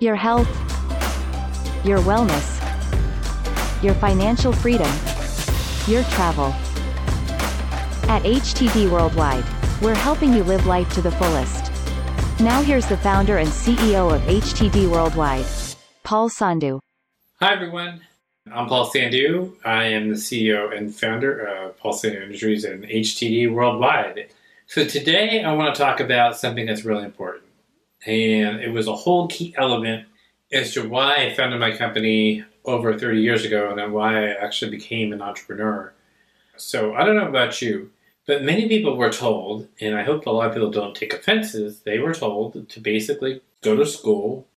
your health, your wellness, your financial freedom, your travel. At HTD Worldwide, we're helping you live life to the fullest. Now here's the founder and CEO of HTD Worldwide, Paul Sandhu. Hi everyone, I'm Paul Sandhu. I am the CEO and founder of Paul Sandhu Industries and HTD Worldwide. So today I want to talk about something that's really important. And it was a whole key element as to why I founded my company over 30 years ago and then why I actually became an entrepreneur. So I don't know about you, but many people were told, and I hope a lot of people don't take offenses, they were told to basically go to school,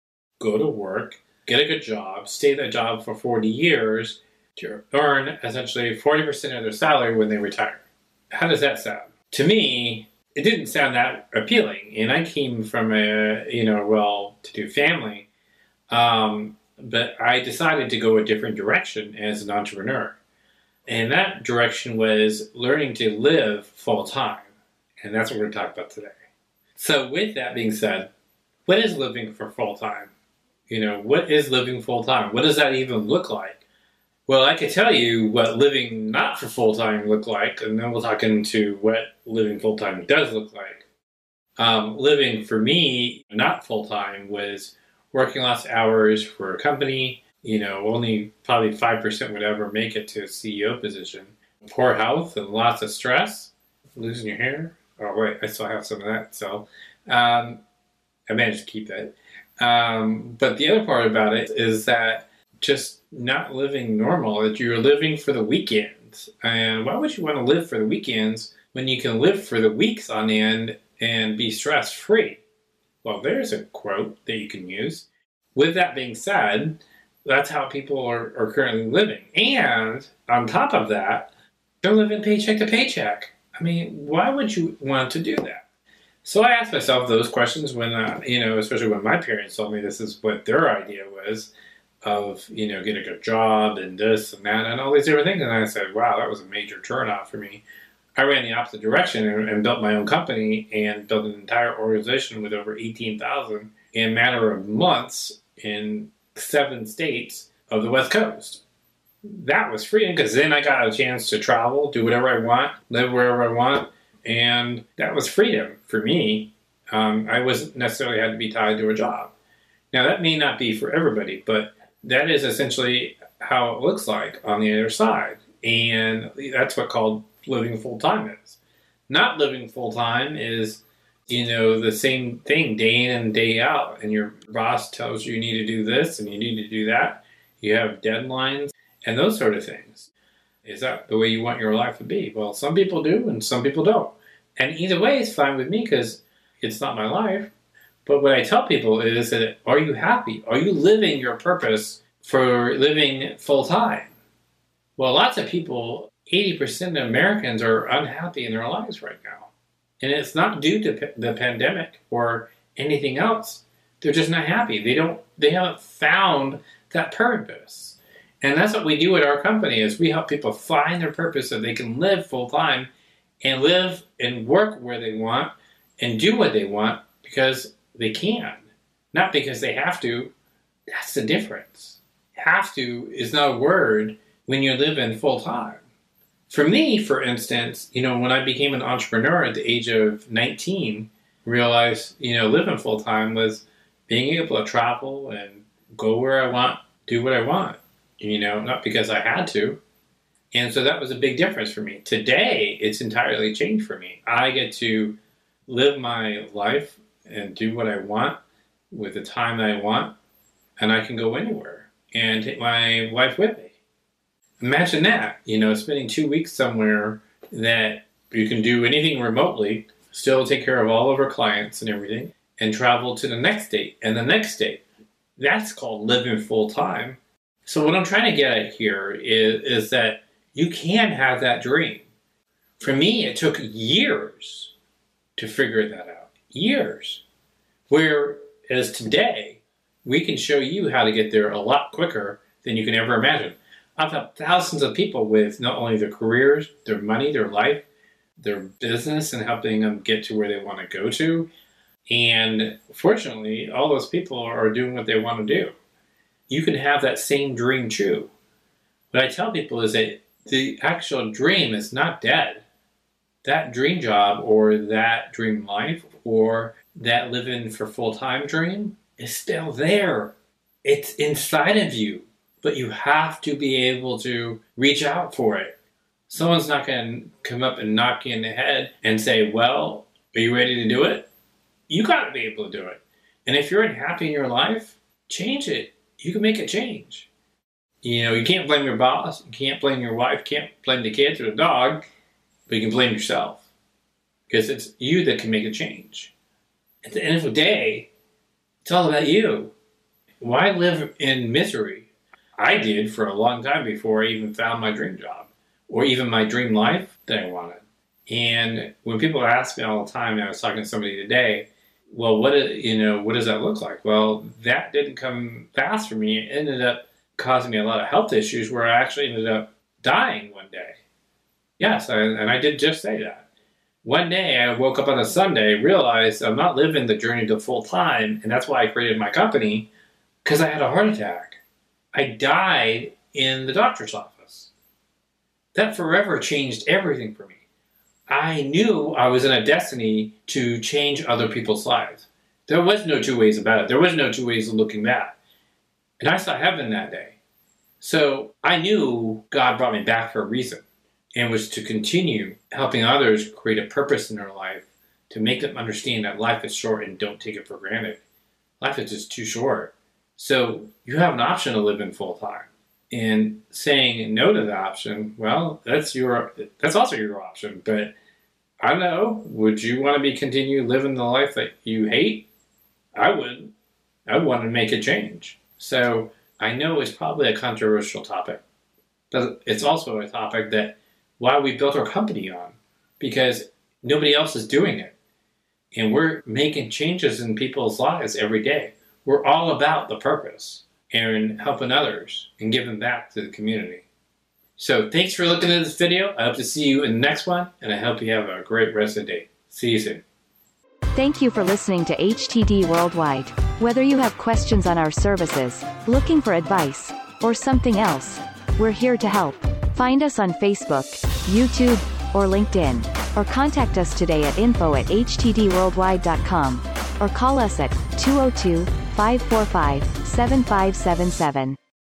go to work, get a good job, stay at that job for 40 years to earn essentially 40% of their salary when they retire. How does that sound? To me, it didn't sound that appealing. And I came from a, well-to-do family, but I decided to go a different direction as an entrepreneur. And that direction was learning to live full-time. And that's what we're going to talk about today. So with that being said, what is living for full-time? What is living full-time? What does that even look like? Well, I could tell you what living not for full-time looked like, and then we'll talk into what living full-time does look like. Living for me, not full-time, was working lots of hours for a company, only probably 5% would ever make it to a CEO position. Poor health and lots of stress, losing your hair. Oh, wait, I still have some of that, so I managed to keep that. But the other part about it is that just not living normal, that you're living for the weekends. And why would you want to live for the weekends when you can live for the weeks on end and be stress-free? Well, there's a quote that you can use. With that being said, that's how people are currently living. And on top of that, they're living paycheck to paycheck. I mean, why would you want to do that? So I asked myself those questions when, especially when my parents told me this is what their idea was of, get a good job and this and that and all these different things. And I said, wow, that was a major turnoff for me. I ran the opposite direction and built my own company and built an entire organization with over 18,000 in a matter of months in 7 states of the West Coast. That was freeing because then I got a chance to travel, do whatever I want, live wherever I want. And that was freedom for me. I wasn't necessarily had to be tied to a job. Now, that may not be for everybody, but that is essentially how it looks like on the other side. And that's what called living full-time is. Not living full-time is, the same thing day in and day out. And your boss tells you you need to do this and you need to do that. You have deadlines and those sort of things. Is that the way you want your life to be? Well, some people do and some people don't. And either way is fine with me because it's not my life. But what I tell people is that are you happy? Are you living your purpose for living full time? Well, lots of people, 80% of Americans are unhappy in their lives right now. And it's not due to the pandemic or anything else. They're just not happy. They haven't found that purpose. And that's what we do at our company is we help people find their purpose so they can live full time and live and work where they want and do what they want because they can, not because they have to. That's the difference. Have to is not a word when you live in full time. For me, for instance, when I became an entrepreneur at the age of 19, realized, living full time was being able to travel and go where I want, do what I want. Not because I had to. And so that was a big difference for me. Today, it's entirely changed for me. I get to live my life and do what I want with the time that I want, and I can go anywhere and take my wife with me. Imagine that, spending 2 weeks somewhere that you can do anything remotely, still take care of all of our clients and everything, and travel to the next state and the next state. That's called living full time. So what I'm trying to get at here is that you can have that dream. For me, it took years to figure that out. Years. Whereas today, we can show you how to get there a lot quicker than you can ever imagine. I've helped thousands of people with not only their careers, their money, their life, their business, and helping them get to where they want to go to. And fortunately, all those people are doing what they want to do. You can have that same dream true. What I tell people is that the actual dream is not dead. That dream job or that dream life or that living for full-time dream is still there. It's inside of you, but you have to be able to reach out for it. Someone's not going to come up and knock you in the head and say, well, are you ready to do it? You got to be able to do it. And if you're unhappy in your life, change it. You can make a change. You know, you can't blame your boss, you can't blame your wife, you can't blame the kids or the dog, but you can blame yourself. Because it's you that can make a change. At the end of the day, it's all about you. Why live in misery? I did for a long time before I even found my dream job or even my dream life that I wanted. And when people ask me all the time, and I was talking to somebody today, well, what does that look like? Well, that didn't come fast for me. It ended up causing me a lot of health issues where I actually ended up dying one day. Yes, and I did just say that. One day I woke up on a Sunday, realized I'm not living the journey to full time, and that's why I created my company, because I had a heart attack. I died in the doctor's office. That forever changed everything for me. I knew I was in a destiny to change other people's lives. There was no two ways about it. There was no two ways of looking back. And I saw heaven that day. So I knew God brought me back for a reason and was to continue helping others create a purpose in their life to make them understand that life is short and don't take it for granted. Life is just too short. So you have an option to live in full time. And saying no to the option, well, that's also your option. But I don't know, would you want to continue living the life that you hate? I wouldn't. I would want to make a change. So I know it's probably a controversial topic, but it's also a topic that why we built our company on, because nobody else is doing it. And we're making changes in people's lives every day. We're all about the purpose and helping others and giving back to the community. So thanks for looking at this video. I hope to see you in the next one, and I hope you have a great rest of the day. See you soon. Thank you for listening to HTD Worldwide. Whether you have questions on our services, looking for advice, or something else, we're here to help. Find us on Facebook, YouTube, or LinkedIn, or contact us today at info@htdworldwide.com, or call us at 202-545-7577.